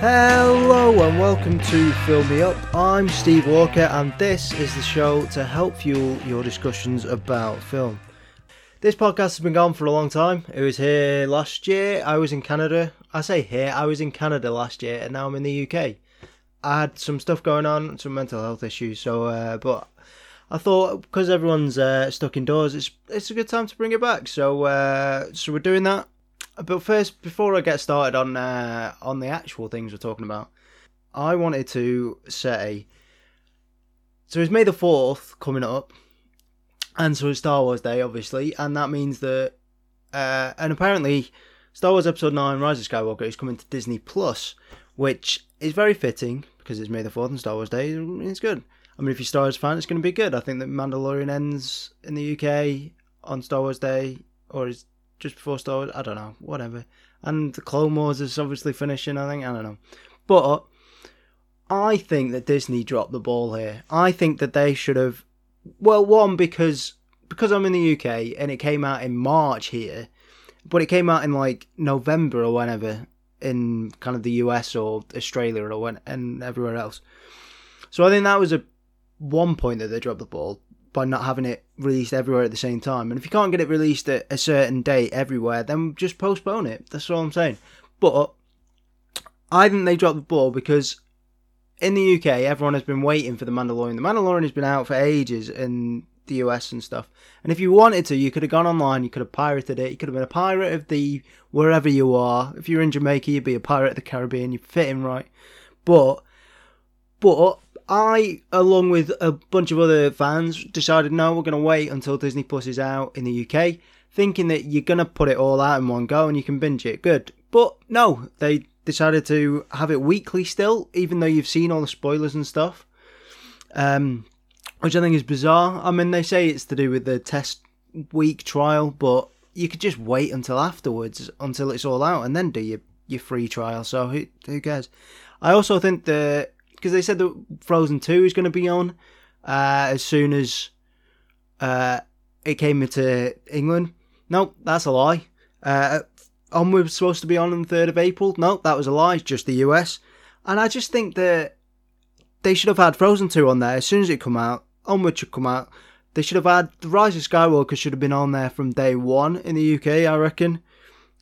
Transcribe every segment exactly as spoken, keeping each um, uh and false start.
Hello and welcome to Fill Me Up. I'm Steve Walker and this is the show to help fuel your discussions about film. This podcast has been gone for a long time. It was here last year. I was in Canada. I say here, I was in Canada last year and now I'm in the U K. I had some stuff going on, some mental health issues, so uh, but I thought because everyone's uh, stuck indoors, it's it's a good time to bring it back. So uh, so we're doing that. But first, before I get started on uh, on the actual things we're talking about, I wanted to say, so it's May the fourth coming up, and so it's Star Wars Day, obviously, and that means that, uh, and apparently Star Wars Episode nine Rise of Skywalker is coming to Disney Plus, which is very fitting, because it's May the fourth and Star Wars Day, it's good. I mean, if you're a Star Wars fan, it's going to be good. I think that Mandalorian ends in the U K on Star Wars Day, or is just before Star Wars, I don't know, whatever. And the Clone Wars is obviously finishing, I think, I don't know. But I think that Disney dropped the ball here. I think that they should have, well, one, because because I'm in the U K and it came out in March here, but it came out in like November or whenever in kind of the U S or Australia or when, and everywhere else. So I think that was a one point that they dropped the ball, by not having it released everywhere at the same time. And if you can't get it released at a certain date everywhere, then just postpone it. That's all I'm saying. But I think they dropped the ball because in the U K, everyone has been waiting for The Mandalorian. The Mandalorian has been out for ages in the U S and stuff. And if you wanted to, you could have gone online, you could have pirated it, you could have been a pirate of the wherever you are. If you're in Jamaica, you'd be a pirate of the Caribbean. You'd fit in right. But, but... I, along with a bunch of other fans, decided no, we're going to wait until Disney Plus is out in the U K, thinking that you're going to put it all out in one go and you can binge it, good. But no, they decided to have it weekly still, even though you've seen all the spoilers and stuff, um, which I think is bizarre. I mean, they say it's to do with the test week trial, but you could just wait until afterwards, until it's all out, and then do your, your free trial, so who, who cares? I also think that, because they said that Frozen two is going to be on uh, as soon as uh, it came into England. Nope, that's a lie. Uh, Onward was supposed to be on on the third of April. Nope, that was a lie. It's just the U S. And I just think that they should have had Frozen two on there as soon as it come out. Onward should come out. They should have had The Rise of Skywalker should have been on there from day one in the U K, I reckon.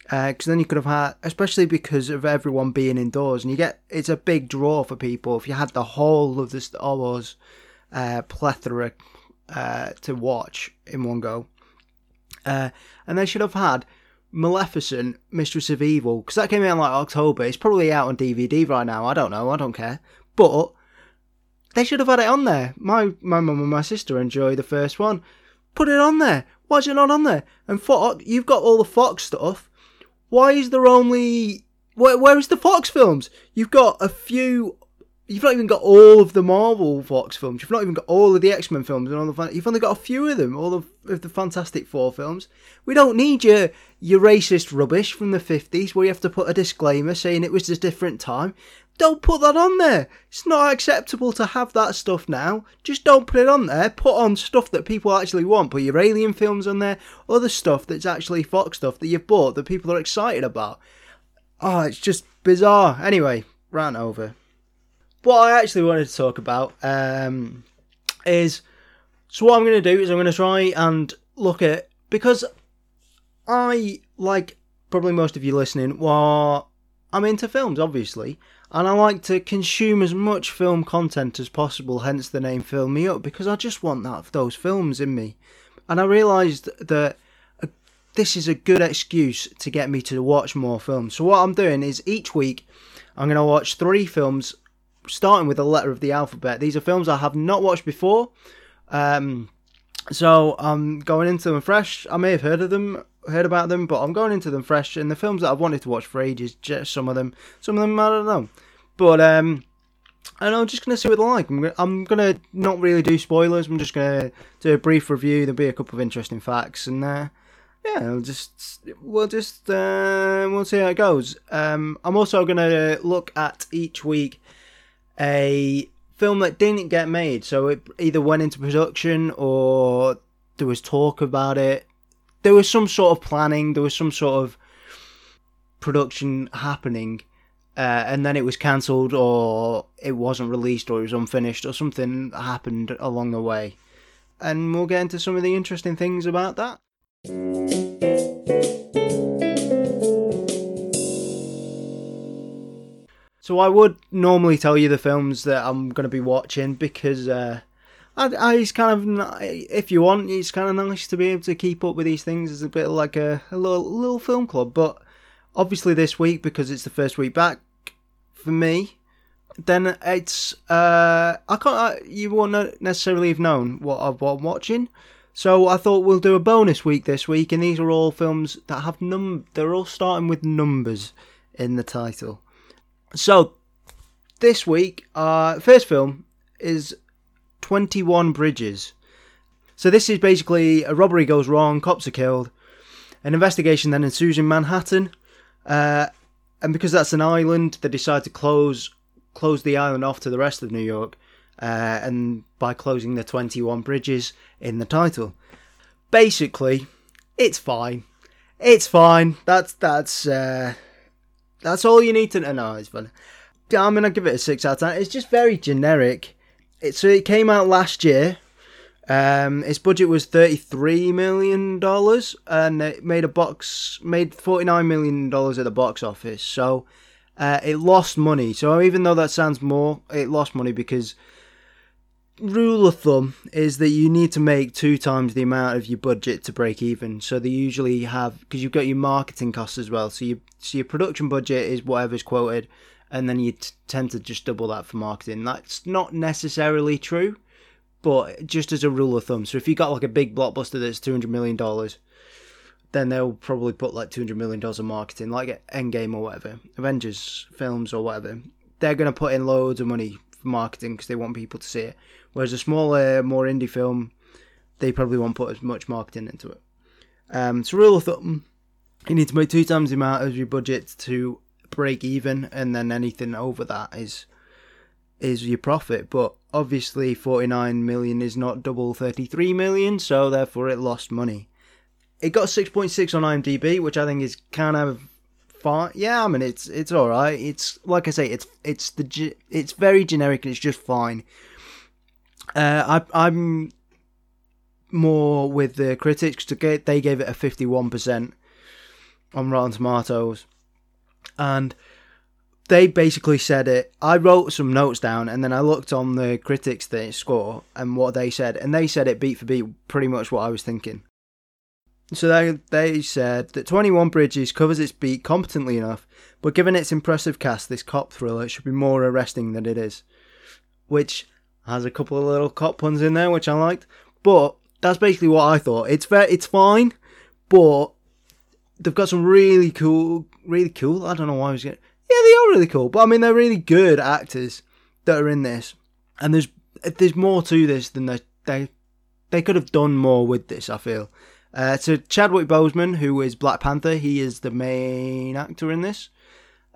Because uh, then you could have had, especially because of everyone being indoors, and you get, it's a big draw for people if you had the whole of the Star Wars uh, plethora uh, to watch in one go. Uh, and they should have had Maleficent, Mistress of Evil, because that came out in like October. It's probably out on D V D right now. I don't know. I don't care. But they should have had it on there. My my mum and my sister enjoy the first one. Put it on there. Why is it not on there? And Fox, you've got all the Fox stuff. Why is there only... Where, where is the Fox films? You've got a few... You've not even got all of the Marvel Fox films. You've not even got all of the X-Men films. And all the. You've only got a few of them. All of, of the Fantastic Four films. We don't need your, your racist rubbish from the fifties where you have to put a disclaimer saying it was a different time. Don't put that on there. It's not acceptable to have that stuff now. Just don't put it on there. Put on stuff that people actually want. Put your Alien films on there. Other stuff that's actually Fox stuff that you've bought that people are excited about. Oh, it's just bizarre. Anyway, rant over. What I actually wanted to talk about um, is... So what I'm going to do is I'm going to try and look at... Because I, like probably most of you listening, were... I'm into films, obviously, and I like to consume as much film content as possible, hence the name Fill Me Up, because I just want that those films in me. And I realised that uh, this is a good excuse to get me to watch more films. So what I'm doing is each week I'm going to watch three films, starting with the letter of the alphabet. These are films I have not watched before, um, so I'm going into them fresh. I may have heard of them. heard about them, but I'm going into them fresh, and the films that I've wanted to watch for ages, just some of them, some of them, I don't know, but, um, and I'm just going to see what they're like. I'm going to I'm gonna not really do spoilers. I'm just going to do a brief review. There'll be a couple of interesting facts, and, uh, yeah, I'll just, we'll just, uh, we'll see how it goes. Um, I'm also going to look at each week a film that didn't get made, so it either went into production, or there was talk about it. There was some sort of planning, there was some sort of production happening, Uh, and then it was cancelled, or it wasn't released, or it was unfinished, or something happened along the way. And we'll get into some of the interesting things about that. So I would normally tell you the films that I'm going to be watching, because uh, I, I, it's kind of, if you want, it's kind of nice to be able to keep up with these things. It's a bit like a, a little, little film club, but obviously this week, because it's the first week back for me, then it's uh, I can't. I, you won't necessarily have known what I've been watching, so I thought we'll do a bonus week this week, and these are all films that have num. They're all starting with numbers in the title. So this week, our uh, first film is twenty-one Bridges. So this is basically a robbery goes wrong, cops are killed, an investigation then ensues in Manhattan. Uh, and because that's an island, they decide to close close the island off to the rest of New York, uh, and by closing the twenty-one bridges in the title. Basically, it's fine. It's fine. That's that's uh, that's all you need to know. It's fun. I'm gonna give it a six out of ten. It's just very generic. It so it came out last year. Um, its budget was thirty-three million dollars, and it made a box made forty-nine million dollars at the box office. So uh, it lost money. So even though that sounds more, it lost money because rule of thumb is that you need to make two times the amount of your budget to break even. So they usually have, because you've got your marketing costs as well. So you so your production budget is whatever's quoted, and then you t- tend to just double that for marketing. That's not necessarily true, but just as a rule of thumb. So if you got like a big blockbuster that's two hundred million dollars, then they'll probably put like two hundred million dollars of marketing, like Endgame or whatever, Avengers films or whatever. They're going to put in loads of money for marketing because they want people to see it. Whereas a smaller, more indie film, they probably won't put as much marketing into it. Um, so rule of thumb, you need to make two times the amount of your budget to break even, and then anything over that is is your profit. But obviously forty-nine million is not double thirty-three million, so therefore it lost money. It got six point six on IMDb, which I think is kind of fine. Yeah, I mean, it's it's all right. It's like I say, it's it's the it's very generic and it's just fine. Uh, I, I'm more with the critics. To get, they gave it a fifty-one percent on Rotten Tomatoes, and they basically said it. I wrote some notes down, and then I looked on the critics' score and what they said, and they said it beat for beat, pretty much what I was thinking. So they they said that twenty-one Bridges covers its beat competently enough, but given its impressive cast, this cop thriller should be more arresting than it is, which has a couple of little cop puns in there, which I liked. But that's basically what I thought. It's fair, it's fine, but they've got some really cool, really cool. I don't know why I was getting. Yeah, they are really cool, but I mean, they're really good actors that are in this, and there's there's more to this than they they, they could have done more with this, I feel. Uh, so Chadwick Boseman, who is Black Panther, he is the main actor in this,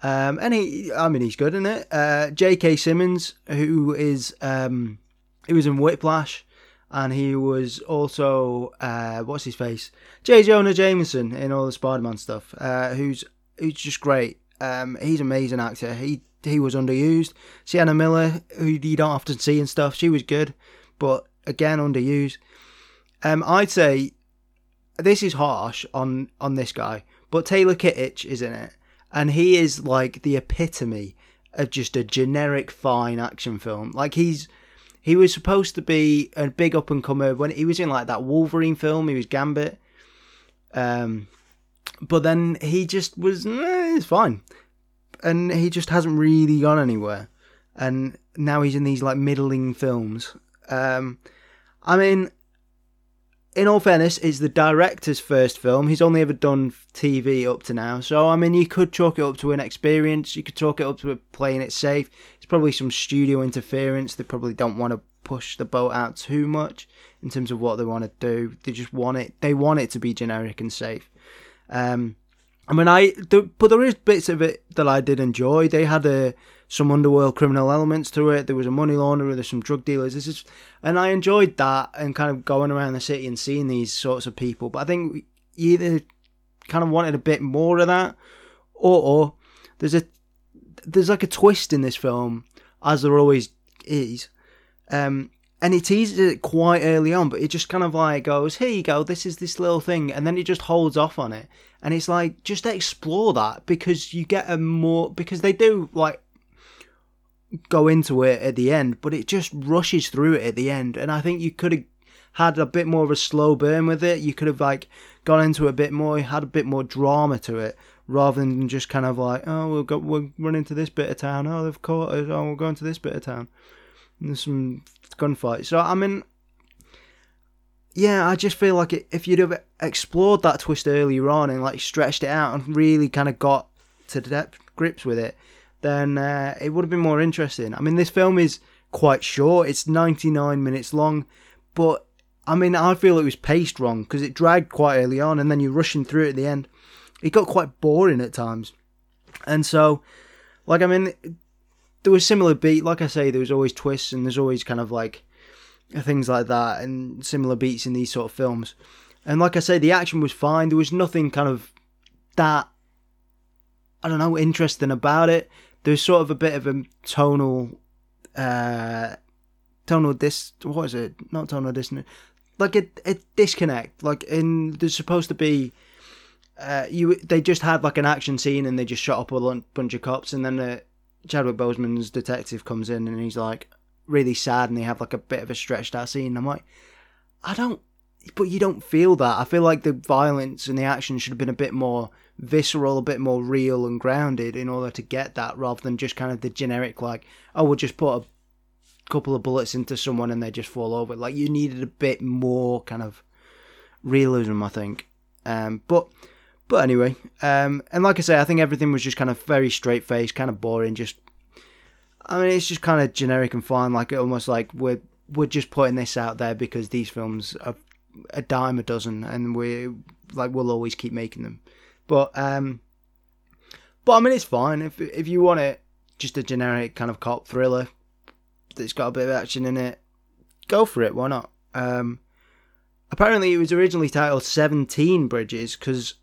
um, and he, I mean, he's good in it. Uh, J K. Simmons, who is um, he was in Whiplash, and he was also uh, what's his face, J. Jonah Jameson in all the Spider-Man stuff, uh, who's who's just great. Um, he's an amazing actor. He he was underused. Sienna Miller, who you don't often see and stuff, she was good, but again underused. Um, I'd say this is harsh on, on this guy, but Taylor Kitsch is in it, and he is like the epitome of just a generic fine action film. Like he's he was supposed to be a big up and comer when he was in like that Wolverine film. He was Gambit. Um. But then he just was, eh, it's fine. And he just hasn't really gone anywhere. And now he's in these, like, middling films. Um, I mean, in all fairness, it's the director's first film. He's only ever done T V up to now. So, I mean, you could chalk it up to an experience. You could chalk it up to playing it safe. It's probably some studio interference. They probably don't want to push the boat out too much in terms of what they want to do. They just want it. They want it to be generic and safe. Um, I mean, I there, but there is bits of it that I did enjoy. They had a, some underworld criminal elements to it. There was a money launderer. There's some drug dealers. This is, and I enjoyed that and kind of going around the city and seeing these sorts of people. But I think you either kind of wanted a bit more of that, or, or there's a there's like a twist in this film, as there always is. Um, and it teases it quite early on, but it just kind of like goes, here you go, this is this little thing. And then it just holds off on it. And it's like, just explore that, because you get a more, because they do like go into it at the end, but it just rushes through it at the end. And I think you could have had a bit more of a slow burn with it. You could have like gone into it a bit more, had a bit more drama to it, rather than just kind of like, oh, we'll go, we'll run into this bit of town. Oh, they've caught us. Oh, we'll go into this bit of town. And there's some gunfights. So, I mean, yeah, I just feel like if you'd have explored that twist earlier on and like stretched it out and really kind of got to depth grips with it, then uh, it would have been more interesting. I mean, this film is quite short. It's ninety-nine minutes long, but I mean, I feel it was paced wrong because it dragged quite early on, and then you're rushing through it at the end. It got quite boring at times. And so, like, I mean, there was similar beat. Like I say, there was always twists, and there's always kind of like things like that and similar beats in these sort of films. And like I say, the action was fine. There was nothing kind of that, I don't know, interesting about it. There was sort of a bit of a tonal, uh, tonal dis, what is it? Not tonal dissonance. Like a, a disconnect. Like, in, there's supposed to be, uh, you, they just had like an action scene and they just shot up a bunch of cops, and then uh, Chadwick Boseman's detective comes in and he's like really sad, and they have like a bit of a stretched out scene. And I'm like, I don't, but you don't feel that. I feel like the violence and the action should have been a bit more visceral, a bit more real and grounded in order to get that, rather than just kind of the generic like, oh, we'll just put a couple of bullets into someone and they just fall over. Like, you needed a bit more kind of realism, I think. Um, but but anyway, um, and like I say, I think everything was just kind of very straight faced, kind of boring. Just, I mean, it's just kind of generic and fine. Like, almost like we're we're just putting this out there because these films are a dime a dozen, and we like we'll always keep making them. But um, but I mean, it's fine if if you want it. Just a generic kind of cop thriller that's got a bit of action in it. Go for it, why not? Um, apparently, it was originally titled Seventeen Bridges because,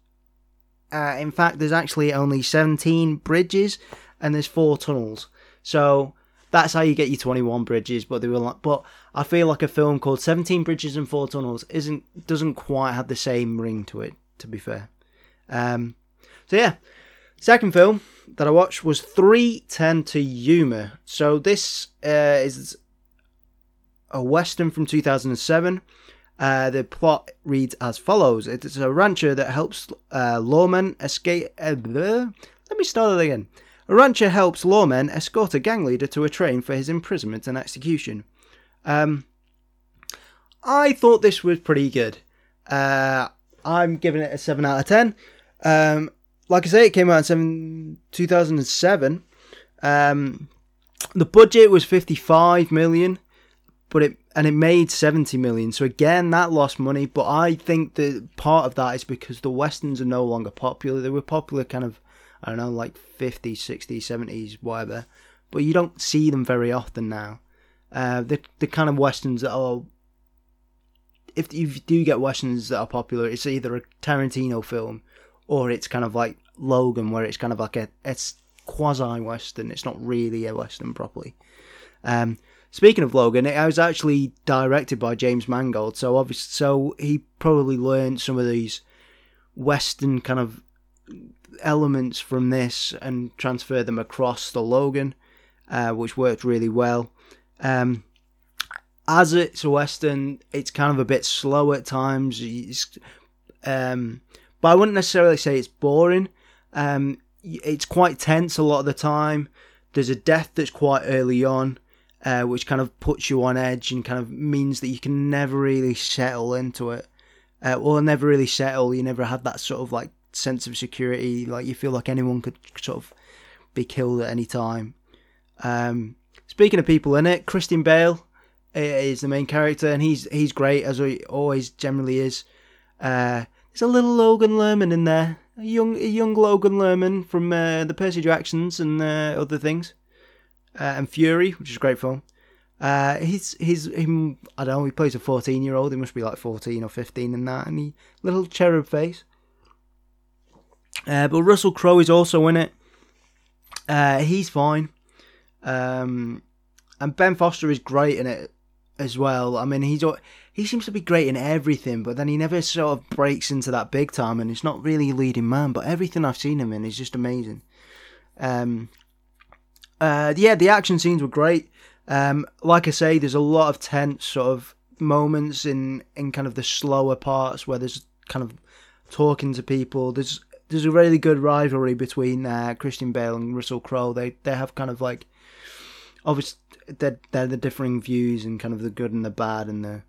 uh, in fact, there's actually only seventeen bridges and there's four tunnels. So that's how you get your twenty-one bridges, but they were like, but I feel like a film called seventeen Bridges and four Tunnels isn't doesn't quite have the same ring to it, to be fair. Um, so yeah, second film that I watched was three ten to Yuma. So this uh, is a Western from two thousand seven. Uh, the plot reads as follows. It's a rancher that helps uh, lawmen escape... Uh, let me start it again. A rancher helps lawmen escort a gang leader to a train for his imprisonment and execution. Um, I thought this was pretty good. Uh, I'm giving it a seven out of ten. Um, like I say, it came out in seven, two thousand seven. Um, the budget was fifty-five million, but it and it made seventy million. So again, that lost money. But I think that part of that is because the westerns are no longer popular. They were popular kind of, I don't know, like fifties, sixties, seventies, whatever. But you don't see them very often now. Uh, the the kind of westerns that are, if you do get westerns that are popular, it's either a Tarantino film or it's kind of like Logan, where it's kind of like a it's quasi-western. It's not really a western properly. Um, speaking of Logan, it was actually directed by James Mangold, so obviously, so he probably learned some of these western kind of elements from this and transfer them across the Logan, uh, which worked really well. Um, as it's a western, it's kind of a bit slow at times. It's, um, but I wouldn't necessarily say it's boring. Um, it's quite tense a lot of the time. There's a death that's quite early on, uh, which kind of puts you on edge and kind of means that you can never really settle into it. Uh, or never really settle. You never have that sort of like sense of security, like you feel like anyone could sort of be killed at any time. Um, speaking of people in it, Christian Bale is the main character, and he's he's great, as he always generally is. Uh, there's a little Logan Lerman in there, a young a young Logan Lerman from uh, the Percy Jacksons and uh, other things, uh, and Fury, which is a great film. Uh, he's he's him. I don't know. He plays a fourteen year old. He must be like fourteen or fifteen in that, and he little cherub face. Uh, but Russell Crowe is also in it. Uh, he's fine. Um, and Ben Foster is great in it as well. I mean, he's he seems to be great in everything, but then he never sort of breaks into that big time, and it's not really a leading man, but everything I've seen him in is just amazing. Um, uh, yeah, the action scenes were great. Um, like I say, there's a lot of tense sort of moments in, in kind of the slower parts where there's kind of talking to people. There's there's a really good rivalry between uh, Christian Bale and Russell Crowe. They they have kind of like, obviously they're, they're the differing views and kind of the good and the bad and the,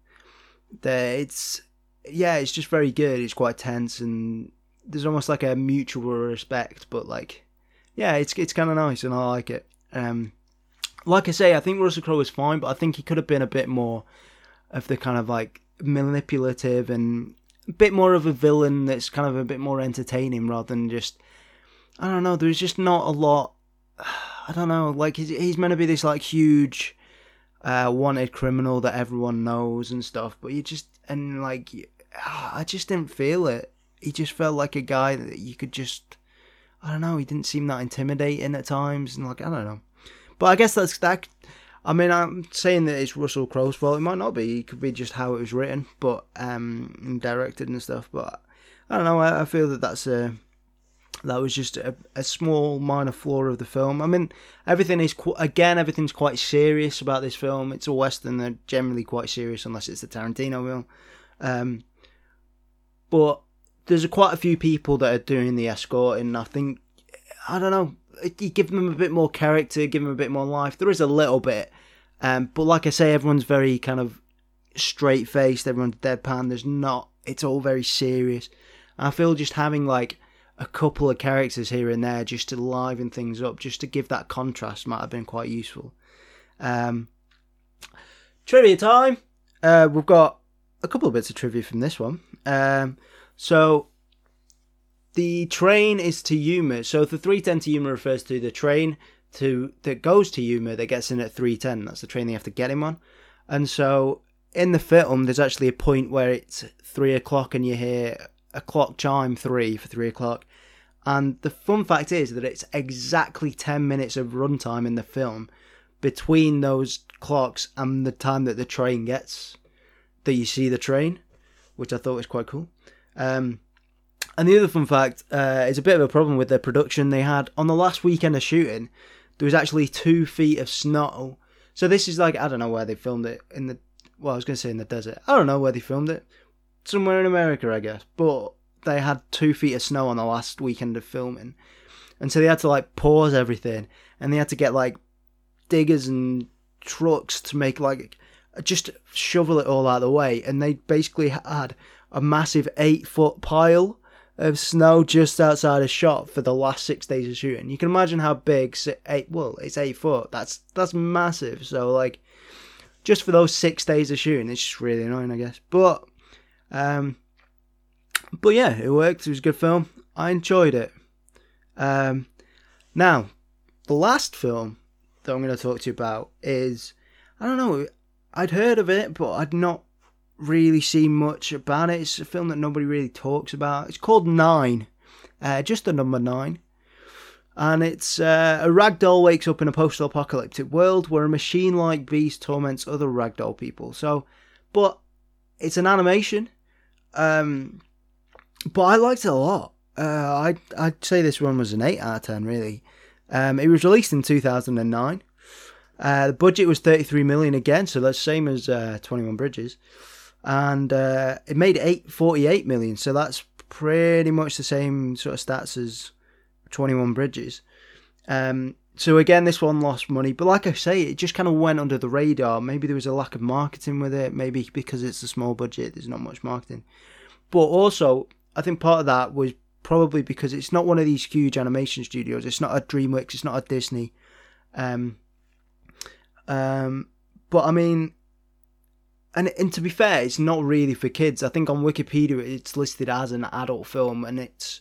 the it's yeah it's just very good. It's quite tense and there's almost like a mutual respect, but like yeah it's it's kind of nice and I like it. Um, like I say, I think Russell Crowe is fine, but I think he could have been a bit more of the kind of like manipulative and a bit more of a villain that's kind of a bit more entertaining rather than just, I don't know, there's just not a lot, I don't know, like he's, he's meant to be this like huge uh, wanted criminal that everyone knows and stuff, but you just, and like, you, I just didn't feel it. He just felt like a guy that you could just, I don't know, he didn't seem that intimidating at times and like, I don't know. But I guess that's, that, I mean, I'm saying that it's Russell Crowe's fault. It might not be. It could be just how it was written, but um, and directed and stuff. But I don't know. I, I feel that that's a that was just a, a small minor flaw of the film. I mean, everything is qu- again, everything's quite serious about this film. It's a western. They're generally quite serious, unless it's a Tarantino film. Um, but there's a, quite a few people that are doing the escorting. I think I don't know. You give them a bit more character, give them a bit more life. There is a little bit, um, but like I say, everyone's very kind of straight faced, everyone's deadpan. There's not, it's all very serious. And I feel just having like a couple of characters here and there just to liven things up, just to give that contrast, might have been quite useful. Um, trivia time. Uh, we've got a couple of bits of trivia from this one. Um, so. The train is to Yuma. So the three ten to Yuma refers to the train to that goes to Yuma that gets in at three ten. That's the train they have to get him on. And so in the film, there's actually a point where it's three o'clock and you hear a clock chime three for three o'clock. And the fun fact is that it's exactly ten minutes of runtime in the film between those clocks and the time that the train gets, that you see the train, which I thought was quite cool. Um... And the other fun fact uh, is a bit of a problem with their production. They had, on the last weekend of shooting, there was actually two feet of snow. So this is like, I don't know where they filmed it. In the, well, I was going to say in the desert. I don't know where they filmed it. Somewhere in America, I guess. But they had two feet of snow on the last weekend of filming. And so they had to like pause everything. And they had to get like diggers and trucks to make like, just shovel it all out of the way. And they basically had a massive eight foot pile of snow just outside a shop for the last six days of shooting. You can imagine how big eight. Well, it's eight foot. That's that's massive. So like, just for those six days of shooting, it's just really annoying, I guess. But, um, but yeah, it worked. It was a good film. I enjoyed it. Um, now, the last film that I'm going to talk to you about is, I don't know. I'd heard of it, but I'd not really see much about it. It's a film that nobody really talks about. It's called Nine, uh, just the number nine, and it's uh, a ragdoll wakes up in a post-apocalyptic world where a machine-like beast torments other ragdoll people. So, but it's an animation, um, but I liked it a lot. Uh, I I'd, I'd say this one was an eight out of ten, really. Um, it was released in two thousand nine. Uh, the budget was thirty-three million again, so that's same as uh, twenty-one Bridges. And uh, it made eight forty-eight million, so that's pretty much the same sort of stats as twenty-one Bridges. Um, so again, this one lost money, but like I say, it just kind of went under the radar. Maybe there was a lack of marketing with it, maybe because it's a small budget, there's not much marketing. But also, I think part of that was probably because it's not one of these huge animation studios. It's not a DreamWorks, it's not a Disney. Um, um, but I mean... And and to be fair, it's not really for kids. I think on Wikipedia it's listed as an adult film, and it's,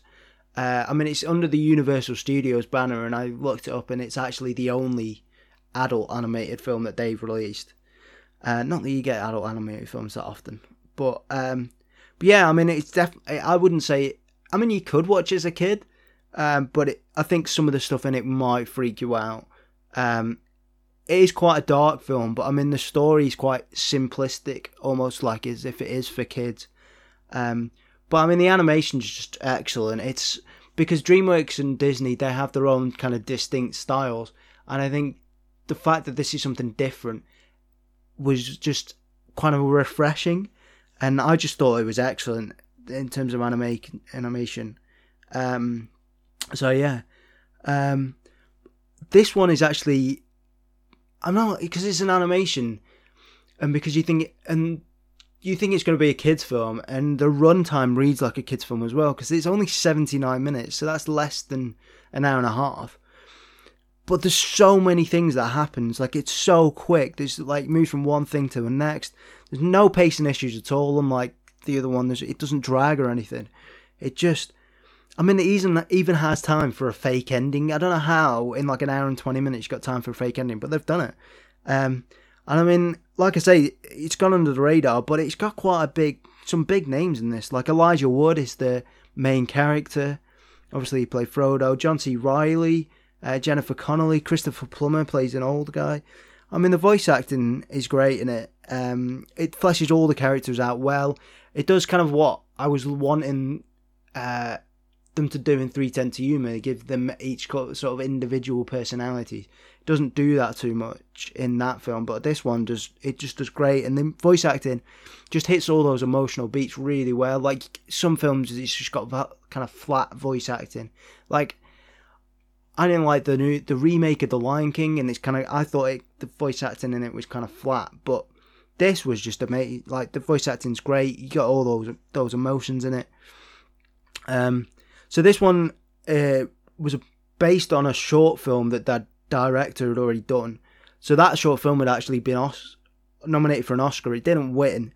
uh, I mean, it's under the Universal Studios banner, and I looked it up, and it's actually the only adult animated film that they've released. Uh, not that you get adult animated films that often, but um, but yeah, I mean, it's definitely, I wouldn't say, I mean, you could watch it as a kid, um, but it, I think some of the stuff in it might freak you out. Um, it is quite a dark film, but I mean the story is quite simplistic, almost like as if it is for kids. Um, but I mean the animation's just excellent. It's because DreamWorks and Disney, they have their own kind of distinct styles, and I think the fact that this is something different was just kind of refreshing, and I just thought it was excellent in terms of anima- animation. Um, so yeah, um, this one is actually, I'm not, because it's an animation, and because you think and you think it's going to be a kids film, and the runtime reads like a kids film as well, because it's only seventy-nine minutes, so that's less than an hour and a half. But there's so many things that happens. Like, it's so quick. There's, like, moves from one thing to the next. There's no pacing issues at all. Unlike the other one, there's, it doesn't drag or anything. It just... I mean, it even, even has time for a fake ending. I don't know how, in, like, an hour and twenty minutes, you've got time for a fake ending. But they've done it. Um, and, I mean, like I say, it's gone under the radar. But it's got quite a big... Some big names in this. Like, Elijah Wood is the main character. Obviously, he played Frodo. John C. Reilly... Uh, Jennifer Connelly, Christopher Plummer plays an old guy. I mean, the voice acting is great in it. Um, it fleshes all the characters out well. It does kind of what I was wanting uh, them to do in three ten to Yuma, give them each sort of individual personalities. It doesn't do that too much in that film, but this one does. It just does great, and the voice acting just hits all those emotional beats really well. Like, some films, it's just got that kind of flat voice acting. Like, I didn't like the new the remake of The Lion King, and it's kind of, I thought it, the voice acting in it was kind of flat, but this was just amazing. Like, the voice acting's great. You got all those those emotions in it. Um, so this one uh, was based on a short film that that director had already done. So that short film had actually been os- nominated for an Oscar. It didn't win,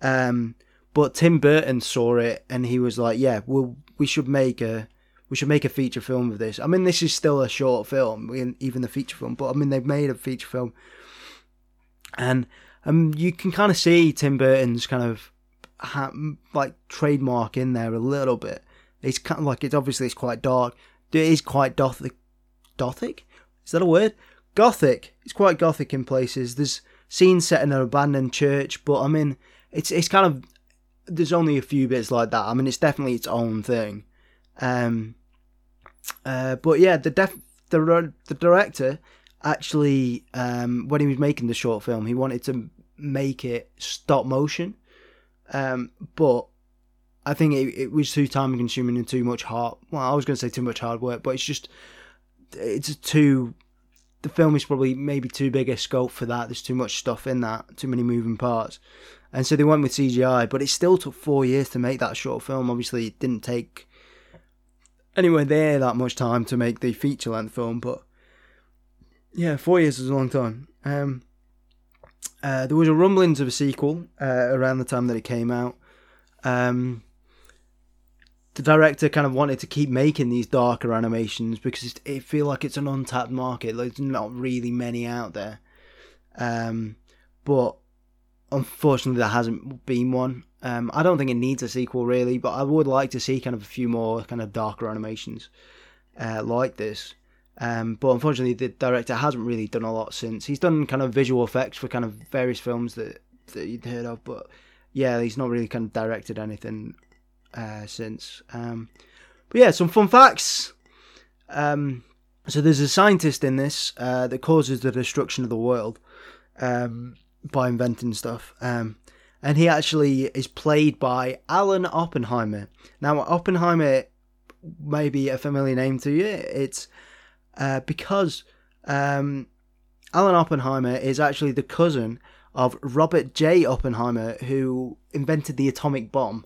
um, but Tim Burton saw it and he was like, "Yeah, well, we should make a." We should make a feature film of this. I mean, this is still a short film, even the feature film. But, I mean, they've made a feature film. And um, you can kind of see Tim Burton's kind of, ha- like, trademark in there a little bit. It's kind of like, it's obviously, it's quite dark. It is quite Gothic. Gothic? Is that a word? Gothic. It's quite Gothic in places. There's scenes set in an abandoned church. But, I mean, it's it's kind of, there's only a few bits like that. I mean, it's definitely its own thing. Um... Uh, but yeah, the def- the the director actually, um, when he was making the short film, he wanted to make it stop motion, um, but I think it, it was too time consuming and too much hard. Well, I was going to say too much hard work, but it's just it's too. The film is probably maybe too big a scope for that. There's too much stuff in that, too many moving parts, and so they went with C G I. But it still took four years to make that short film. Obviously, it didn't take. Anyway, they had that much time to make the feature-length film, but yeah, four years is a long time. Um, uh, there was a rumblings of a sequel uh, around the time that it came out. Um, the director kind of wanted to keep making these darker animations because it, it feel like it's an untapped market. Like, there's not really many out there, um, but unfortunately, there hasn't been one. Um, I don't think it needs a sequel really, but I would like to see kind of a few more kind of darker animations uh, like this. Um, but unfortunately, the director hasn't really done a lot since. He's done kind of visual effects for kind of various films that, that you'd heard of, but yeah, he's not really kind of directed anything uh, since. Um, but yeah, some fun facts. Um, so there's a scientist in this uh, that causes the destruction of the world um, by inventing stuff. Um, And he actually is played by Alan Oppenheimer. Now, Oppenheimer may be a familiar name to you. It's uh, because um, Alan Oppenheimer is actually the cousin of Robert J. Oppenheimer, who invented the atomic bomb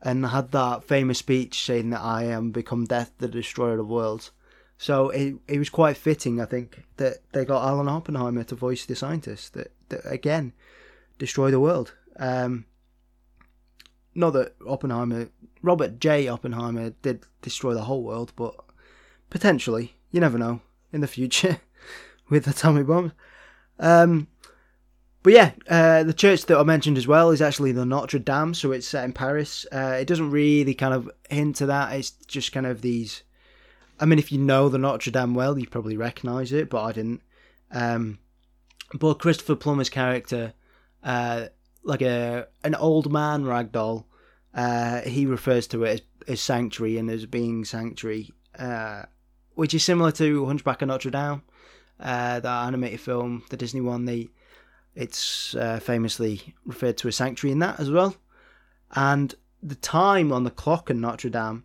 and had that famous speech saying that I am become death, the destroyer of worlds. So it, it was quite fitting, I think, that they got Alan Oppenheimer to voice the scientist that, that again, destroy the world. Um, not that Oppenheimer, Robert J. Oppenheimer did destroy the whole world, but potentially, you never know, in the future with atomic bombs. Um, but yeah, uh, the church that I mentioned as well is actually the Notre Dame, so it's set in Paris. Uh, it doesn't really kind of hint to that, it's just kind of these I mean, if you know the Notch damn well, you probably recognise it, but I didn't. Um, but Christopher Plummer's character, uh, like a an old man ragdoll, uh, he refers to it as, as sanctuary and as being sanctuary, uh, which is similar to Hunchback of Notre Dame, uh, that animated film, the Disney one. The it's uh, famously referred to as sanctuary in that as well. And the time on the clock in Notre Dame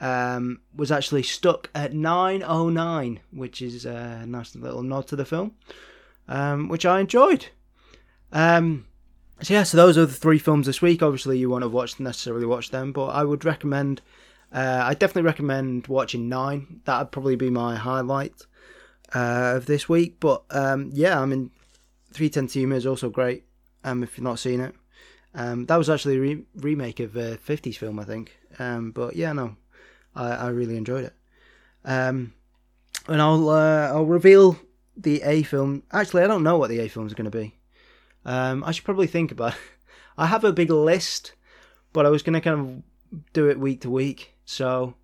um, was actually stuck at nine oh nine, which is a nice little nod to the film, um, which I enjoyed. Um, so yeah, so those are the three films this week. Obviously, you won't have watched necessarily watch them, but I would recommend. Uh, I definitely recommend watching Nine. That would probably be my highlight uh, of this week. But um, yeah, I mean, three ten to Yuma is also great. Um, if you've not seen it. Um, that was actually a re- remake of a fifties film, I think. Um, but yeah, no, I, I really enjoyed it. Um, and I'll uh, I'll reveal the A film. Actually, I don't know what the A film is going to be. Um, I should probably think about it. I have a big list, but I was going to kind of do it week to week. So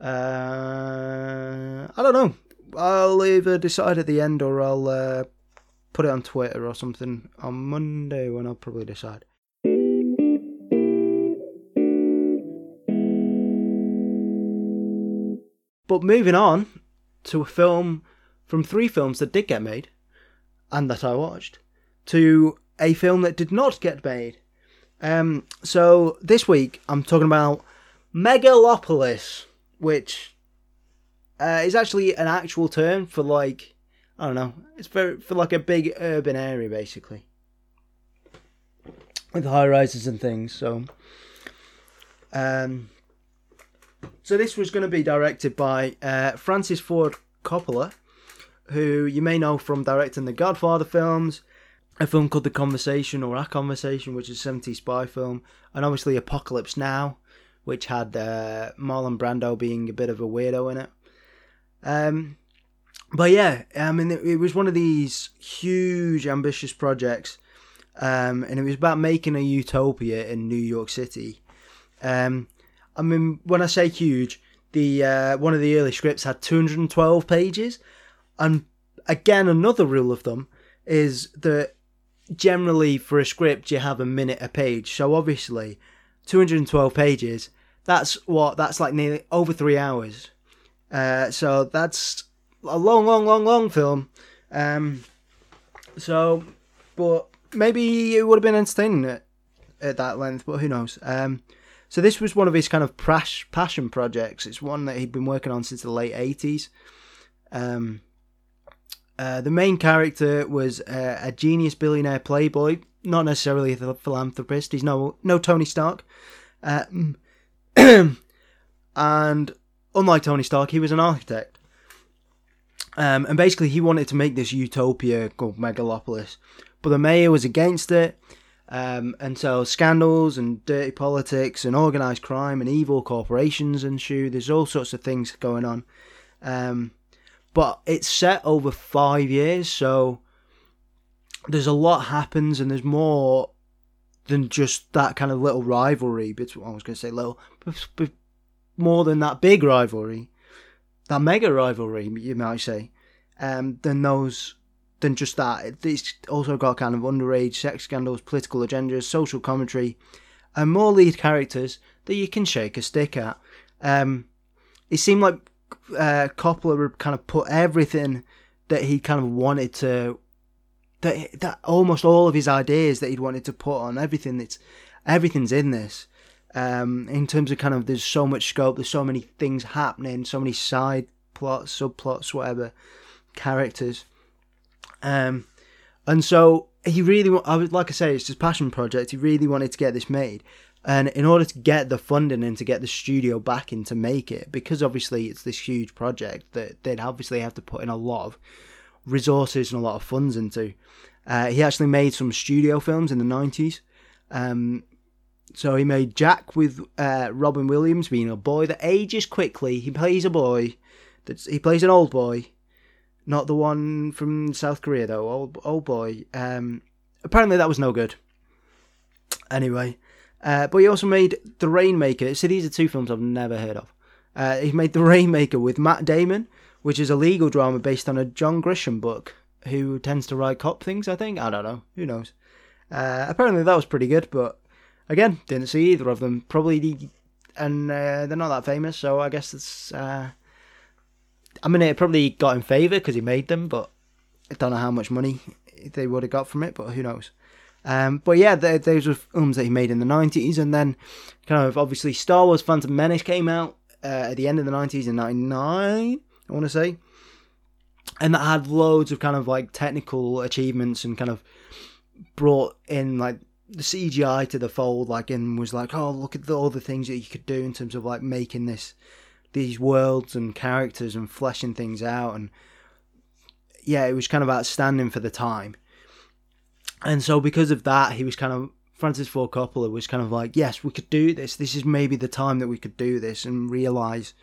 uh, I don't know. I'll either decide at the end or I'll uh, put it on Twitter or something on Monday when I'll probably decide. But moving on to a film from three films that did get made and that I watched to a film that did not get made. Um, so this week I'm talking about Megalopolis, which uh, is actually an actual term for like, I don't know, it's for, for like a big urban area basically. With high rises and things, so... Um, So this was going to be directed by uh, Francis Ford Coppola, who you may know from directing the Godfather films, a film called The Conversation or A Conversation, which is a seventies spy film, and obviously Apocalypse Now, which had uh, Marlon Brando being a bit of a weirdo in it. Um, but yeah, I mean, it, it was one of these huge, ambitious projects, um, and it was about making a utopia in New York City. Um, I mean, when I say huge, the uh, one of the early scripts had two hundred twelve pages. And again, another rule of thumb is that generally for a script, you have a minute a page. So obviously, two hundred twelve pages, that's what, that's like nearly over three hours. Uh, so that's a long, long, long, long film. Um, so, but maybe it would have been entertaining at, at that length, but who knows. Um So this was one of his kind of passion projects. It's one that he'd been working on since the late eighties. Um, uh, the main character was uh, a genius billionaire playboy, not necessarily a philanthropist. He's no no Tony Stark. Uh, and unlike Tony Stark, he was an architect. Um, and basically he wanted to make this utopia called Megalopolis. But the mayor was against it. Um, and so scandals and dirty politics and organised crime and evil corporations ensue. There's all sorts of things going on. Um, but it's set over five years, so there's a lot happens and there's more than just that kind of little rivalry. Between, I was going to say little, but, but more than that big rivalry, that mega rivalry, you might say, um, than those... than just that. It's also got kind of underage sex scandals, political agendas, social commentary, and more lead characters that you can shake a stick at. Um, it seemed like uh, Coppola kind of put everything that he kind of wanted to, that that almost all of his ideas that he'd wanted to put on everything. That's everything's in this. Um, in terms of kind of, there's so much scope. There's so many things happening. So many side plots, subplots, whatever, characters. Um, and so he really, I would, like I say, it's his passion project. He really wanted to get this made, and in order to get the funding and to get the studio backing to make it, because obviously it's this huge project that they'd obviously have to put in a lot of resources and a lot of funds into. Uh, he actually made some studio films in the nineties. Um, so he made Jack with uh, Robin Williams being a boy that ages quickly. He plays a boy, that's, he plays an old boy. Not the one from South Korea, though. Oh, oh boy. Um, apparently that was no good. Anyway. Uh, but he also made The Rainmaker. So these are two films I've never heard of. Uh, he made The Rainmaker with Matt Damon, which is a legal drama based on a John Grisham book, who tends to write cop things, I think. I don't know. Who knows? Uh, apparently that was pretty good, but again, didn't see either of them. Probably, and uh, they're not that famous, so I guess it's... Uh, I mean, it probably got in favour because he made them, but I don't know how much money they would have got from it, but who knows. Um, but yeah, they, those were films that he made in the nineties, and then kind of obviously Star Wars Phantom Menace came out uh, at the end of the nineties in ninety-nine, I want to say. And that had loads of kind of like technical achievements and kind of brought in like the C G I to the fold, like, and was like, oh, look at the, all the things that you could do in terms of like making this, these worlds and characters and fleshing things out. And yeah, it was kind of outstanding for the time. And so because of that, he was kind of, Francis Ford Coppola was kind of like, yes, we could do this. This is maybe the time that we could do this and realise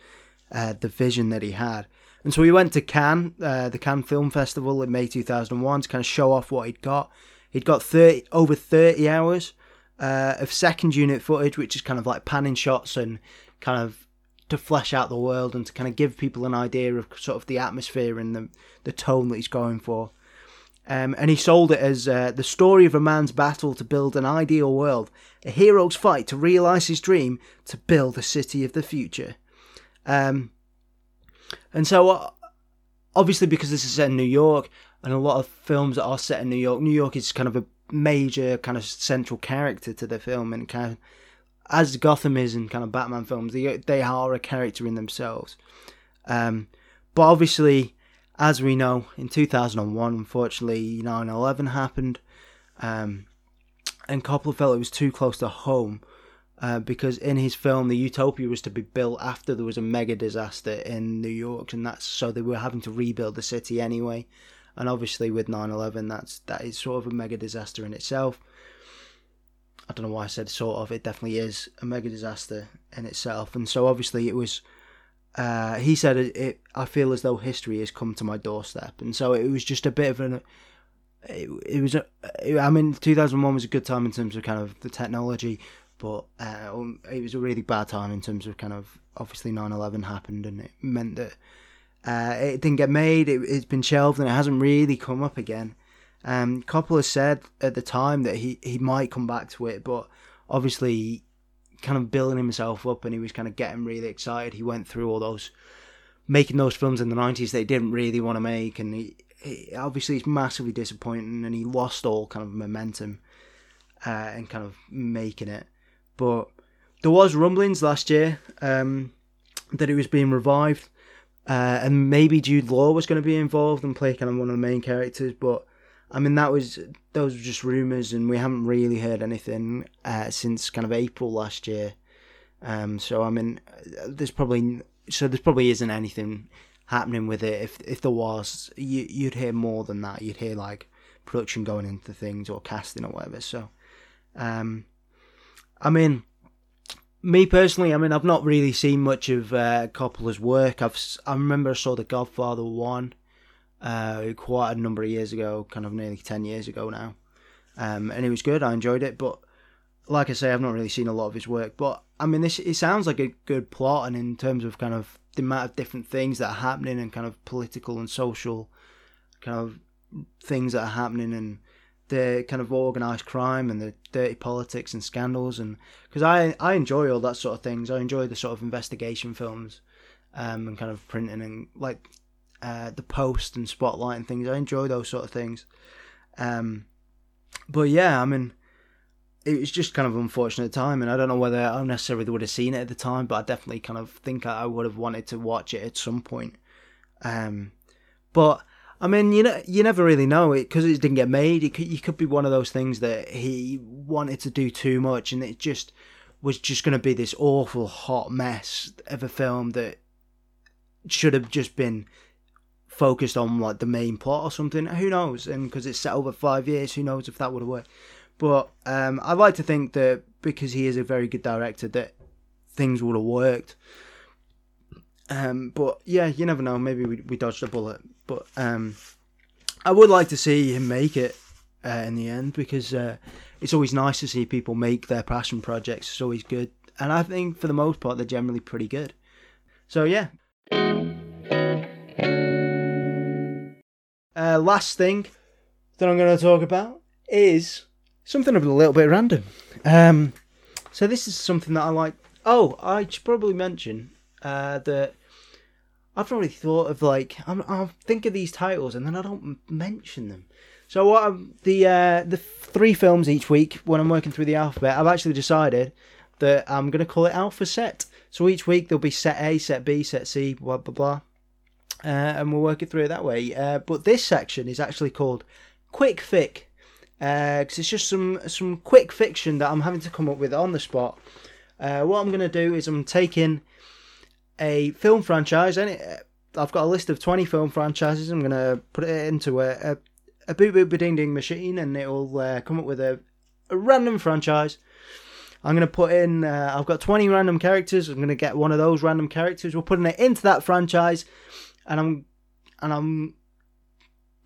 uh, the vision that he had. And so he went to Cannes, uh, the Cannes Film Festival in May two thousand one to kind of show off what he'd got. He'd got thirty, over thirty hours uh, of second unit footage, which is kind of like panning shots and kind of to flesh out the world and to kind of give people an idea of sort of the atmosphere and the, the tone that he's going for. Um, and he sold it as uh, the story of a man's battle to build an ideal world, a hero's fight to realise his dream, to build a city of the future. Um, and so, uh, obviously, because this is set in New York, and a lot of films that are set in New York, New York is kind of a major kind of central character to the film, and kind of, as Gotham is in kind of Batman films, they, they are a character in themselves. Um, but obviously... As we know, in two thousand one, unfortunately, nine eleven happened, um, and Coppola felt it was too close to home uh, because in his film, the utopia was to be built after there was a mega disaster in New York, and that's so they were having to rebuild the city anyway. And obviously, with nine eleven, that's that is sort of a mega disaster in itself. I don't know why I said sort of; it definitely is a mega disaster in itself. And so, obviously, it was. Uh, he said, it, it, I feel as though history has come to my doorstep. And so it was just a bit of an... It, it was a, it, I mean, two thousand one was a good time in terms of kind of the technology, but uh, it was a really bad time in terms of kind of... Obviously, nine eleven happened, and it meant that uh, it didn't get made. It, it's been shelved, and it hasn't really come up again. Um, Coppola said at the time that he, he might come back to it, but obviously... kind of building himself up, and he was kind of getting really excited. He went through all those, making those films in the nineties that he didn't really want to make, and he, he obviously it's massively disappointing, and he lost all kind of momentum uh, and kind of making it. But there was rumblings last year um, that it was being revived, uh, and maybe Jude Law was going to be involved and play kind of one of the main characters, but I mean, that was those were just rumours, and we haven't really heard anything uh, since kind of April last year. Um, so I mean, there's probably so there probably isn't anything happening with it. If if there was, you, you'd hear more than that. You'd hear like production going into things or casting or whatever. So, um, I mean, me personally, I mean, I've not really seen much of uh, Coppola's work. I've I remember I saw The Godfather one. Uh, quite a number of years ago, kind of nearly ten years ago now, um, and it was good. I enjoyed it, but like I say, I've not really seen a lot of his work. But I mean, this it sounds like a good plot, and in terms of kind of the amount of different things that are happening, and kind of political and social kind of things that are happening, and the kind of organised crime and the dirty politics and scandals, and because I I enjoy all that sort of things. I enjoy the sort of investigation films, um, and kind of printing and like. Uh, the Post and Spotlight and things. I enjoy those sort of things. Um, but yeah, I mean, it was just kind of unfortunate time, and I don't know whether I necessarily would have seen it at the time, but I definitely kind of think I would have wanted to watch it at some point. Um, but I mean, you know, you never really know it because it didn't get made. It could, it could be one of those things that he wanted to do too much, and it just was just going to be this awful hot mess of a film that should have just been focused on like the main plot or something. Who knows? And because it's set over five years, who knows if that would have worked. But um, I like to think that because he is a very good director, that things would have worked. Um, but yeah, you never know. Maybe we, we dodged a bullet. But um, I would like to see him make it uh, in the end, because uh, it's always nice to see people make their passion projects. It's always good, and I think for the most part they're generally pretty good. So yeah. Uh, last thing that I'm going to talk about is something a little bit random. Um, so this is something that I like. Oh, I should probably mention uh, that I've probably thought of like I'm, I think of these titles and then I don't mention them. So what I'm, the uh, the three films each week when I'm working through the alphabet, I've actually decided that I'm going to call it Alpha Set. So each week there'll be Set A, Set B, Set C, blah blah blah, uh, and we'll work it through that way. Uh, but this section is actually called Quick Fic, because uh, it's just some some quick fiction that I'm having to come up with on the spot. Uh, what I'm going to do is I'm taking a film franchise, and I've got a list of twenty film franchises. I'm going to put it into a. a A boop boop ba ding ding machine, and it'll uh, come up with a, a random franchise. I'm going to put in, uh, I've got twenty random characters. I'm going to get one of those random characters. We're putting it into that franchise, and I'm, and I'm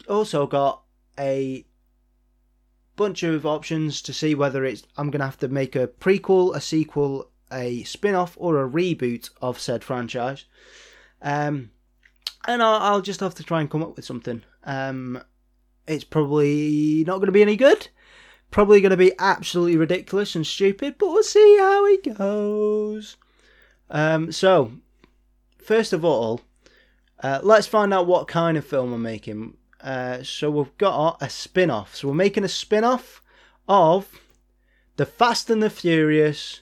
also got a bunch of options to see whether it's, I'm going to have to make a prequel, a sequel, a spin-off, or a reboot of said franchise. Um, and I'll, I'll just have to try and come up with something. Um, It's probably not going to be any good. Probably going to be absolutely ridiculous and stupid, but we'll see how it goes. Um, so, first of all, uh, let's find out what kind of film I'm making. Uh, so we've got a spin-off. So we're making a spin-off of The Fast and the Furious.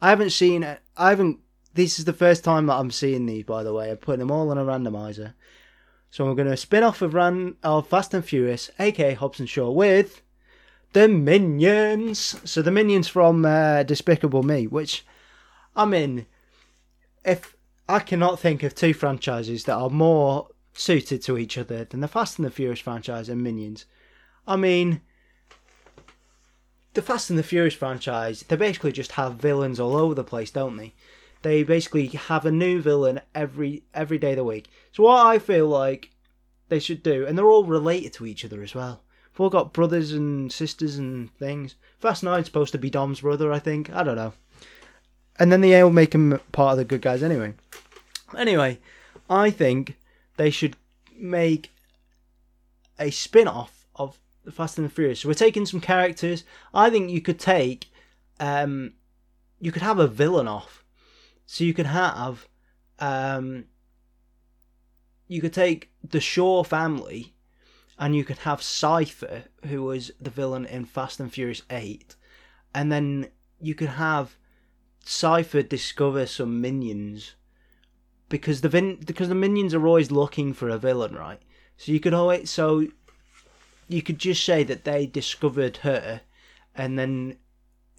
I haven't seen it. I haven't. This is the first time that I'm seeing these, by the way. I'm putting them all on a randomizer. So we're going to spin off of, Ran- of Fast and Furious, aka Hobbs and Shaw, with the Minions. So the Minions from uh, Despicable Me, which, I mean, if I cannot think of two franchises that are more suited to each other than the Fast and the Furious franchise and Minions. I mean, the Fast and the Furious franchise, they basically just have villains all over the place, don't they? They basically have a new villain every every day of the week. So what I feel like they should do, and they're all related to each other as well. We've all got brothers and sisters and things. Fast Nine's supposed to be Dom's brother, I think. I don't know. And then they all make him part of the good guys anyway. Anyway, I think they should make a spin-off of the Fast and the Furious. So we're taking some characters. I think you could take, um, you could have a villain off. So you could have, um, you could take the Shaw family, and you could have Cypher, who was the villain in Fast and Furious eight, and then you could have Cypher discover some minions, because the vin- because the minions are always looking for a villain, right? So you could always, so you could just say that they discovered her, and then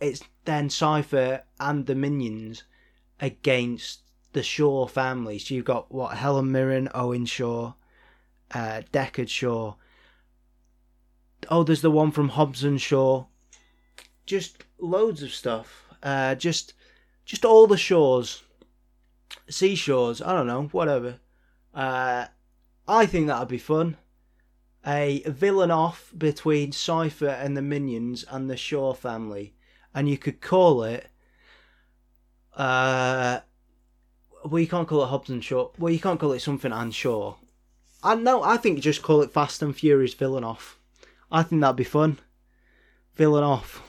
it's then Cypher and the minions against the Shaw family. So you've got, what, Helen Mirren, Owen Shaw, uh, Deckard Shaw. Oh, there's the one from Hobbs and Shaw. Just loads of stuff. Uh, just just all the Shaws. Seashores, I don't know, whatever. Uh, I think that would be fun. A villain off between Cypher and the Minions and the Shaw family. And you could call it Uh, well, you can't call it Hobbs and Shaw. Well, you can't call it something and Shaw. I no, I think just call it Fast and Furious Villain Off. I think that'd be fun. Villain Off,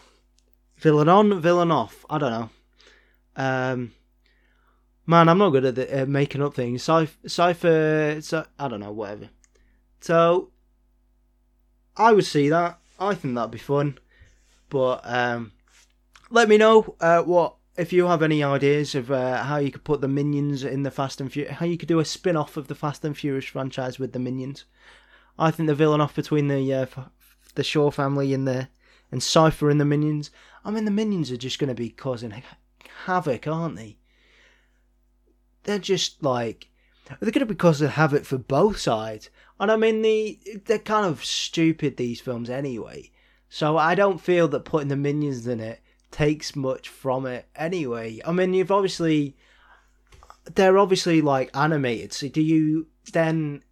Villain On, Villain Off. I don't know. Um, man, I'm not good at the, uh, making up things. Cypher, Cypher, Cypher, I don't know, whatever. So, I would see that. I think that'd be fun. But um, let me know uh, what. If you have any ideas of uh, how you could put the Minions in the Fast and Furious, how you could do a spin-off of the Fast and Furious franchise with the Minions, I think the villain off between the uh, the Shaw family and the and Cypher and the Minions. I mean, the Minions are just going to be causing havoc, aren't they? They're just like they're going to be causing havoc for both sides, and I mean the they're kind of stupid, these films, anyway. So I don't feel that putting the Minions in it takes much from it anyway. I mean, you've obviously they're obviously like animated, so do you then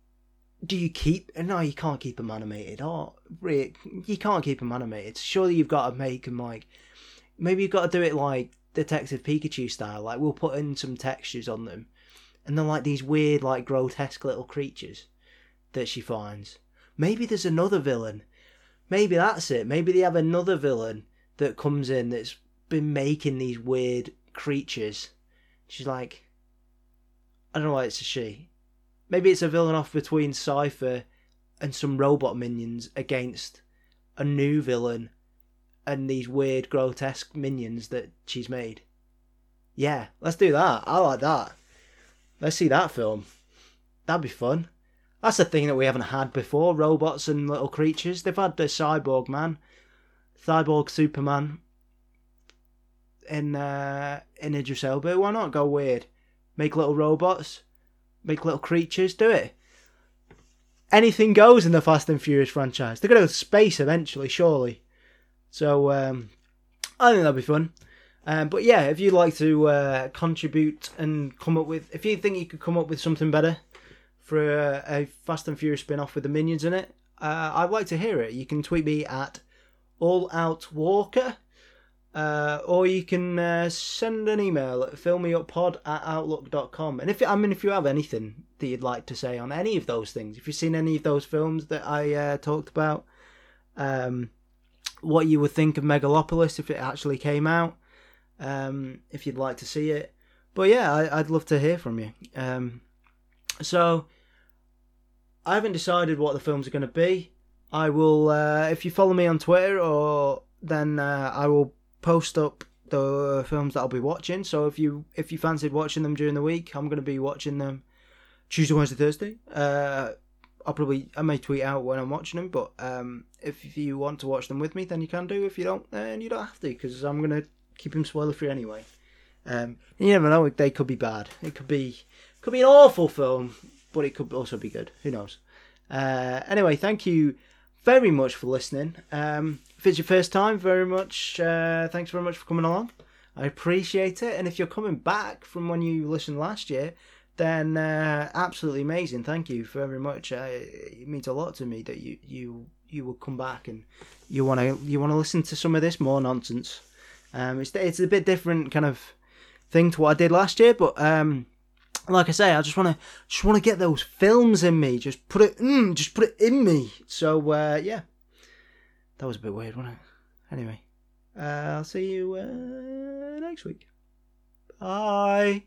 do you keep no you can't keep them animated or you can't keep them animated. Surely you've got to make them like, maybe you've got to do it like Detective Pikachu style, like we'll put in some textures on them and they're like these weird, like grotesque little creatures that she finds. Maybe there's another villain. Maybe that's it. Maybe they have another villain that comes in that's been making these weird creatures. She's like, I don't know why it's a she. Maybe it's a villain off between Cypher and some robot minions against a new villain and these weird grotesque minions that she's made. Yeah, let's do that. I like that. Let's see that film. That'd be fun. That's a thing that we haven't had before, robots and little creatures. They've had the Cyborg Man, Cyborg Superman in, uh, in Idris Elba. Why not go weird? Make little robots, make little creatures, do it. Anything goes in the Fast and Furious franchise. They're going to go to space eventually, surely. So, um, I think that'll be fun. Um, but yeah, if you'd like to uh, contribute and come up with... If you think you could come up with something better for a, a Fast and Furious spin-off with the Minions in it, uh, I'd like to hear it. You can tweet me at AllOutWalker, uh, or you can uh, send an email at fill me up pod at outlook dot com. And if I mean, if you have anything that you'd like to say on any of those things, if you've seen any of those films that I uh, talked about, um, what you would think of Megalopolis if it actually came out, um, if you'd like to see it. But yeah, I, I'd love to hear from you. Um, so, I haven't decided what the films are going to be. I will, uh, if you follow me on Twitter, or then uh, I will post up the films that I'll be watching. So if you if you fancied watching them during the week, I'm going to be watching them Tuesday, Wednesday, Thursday. Uh, I'll probably I may tweet out when I'm watching them, but um, if you want to watch them with me, then you can do. If you don't, then you don't have to, because I'm going to keep them spoiler free anyway. Um, and you never know; they could be bad. It could be could be an awful film, but it could also be good. Who knows? Uh, anyway, thank you very much for listening. Um, if it's your first time, very much uh, thanks very much for coming along. I appreciate it. And if you're coming back from when you listened last year, then uh, absolutely amazing. Thank you very much. Uh, it means a lot to me that you you you will come back and you want to you want to listen to some of this more nonsense. Um, it's it's a bit different kind of thing to what I did last year, but um, like I say, I just want to just want to get those films in me. Just put it, mm, just put it in me. So uh, yeah, that was a bit weird, wasn't it? Anyway, uh, I'll see you uh, next week. Bye.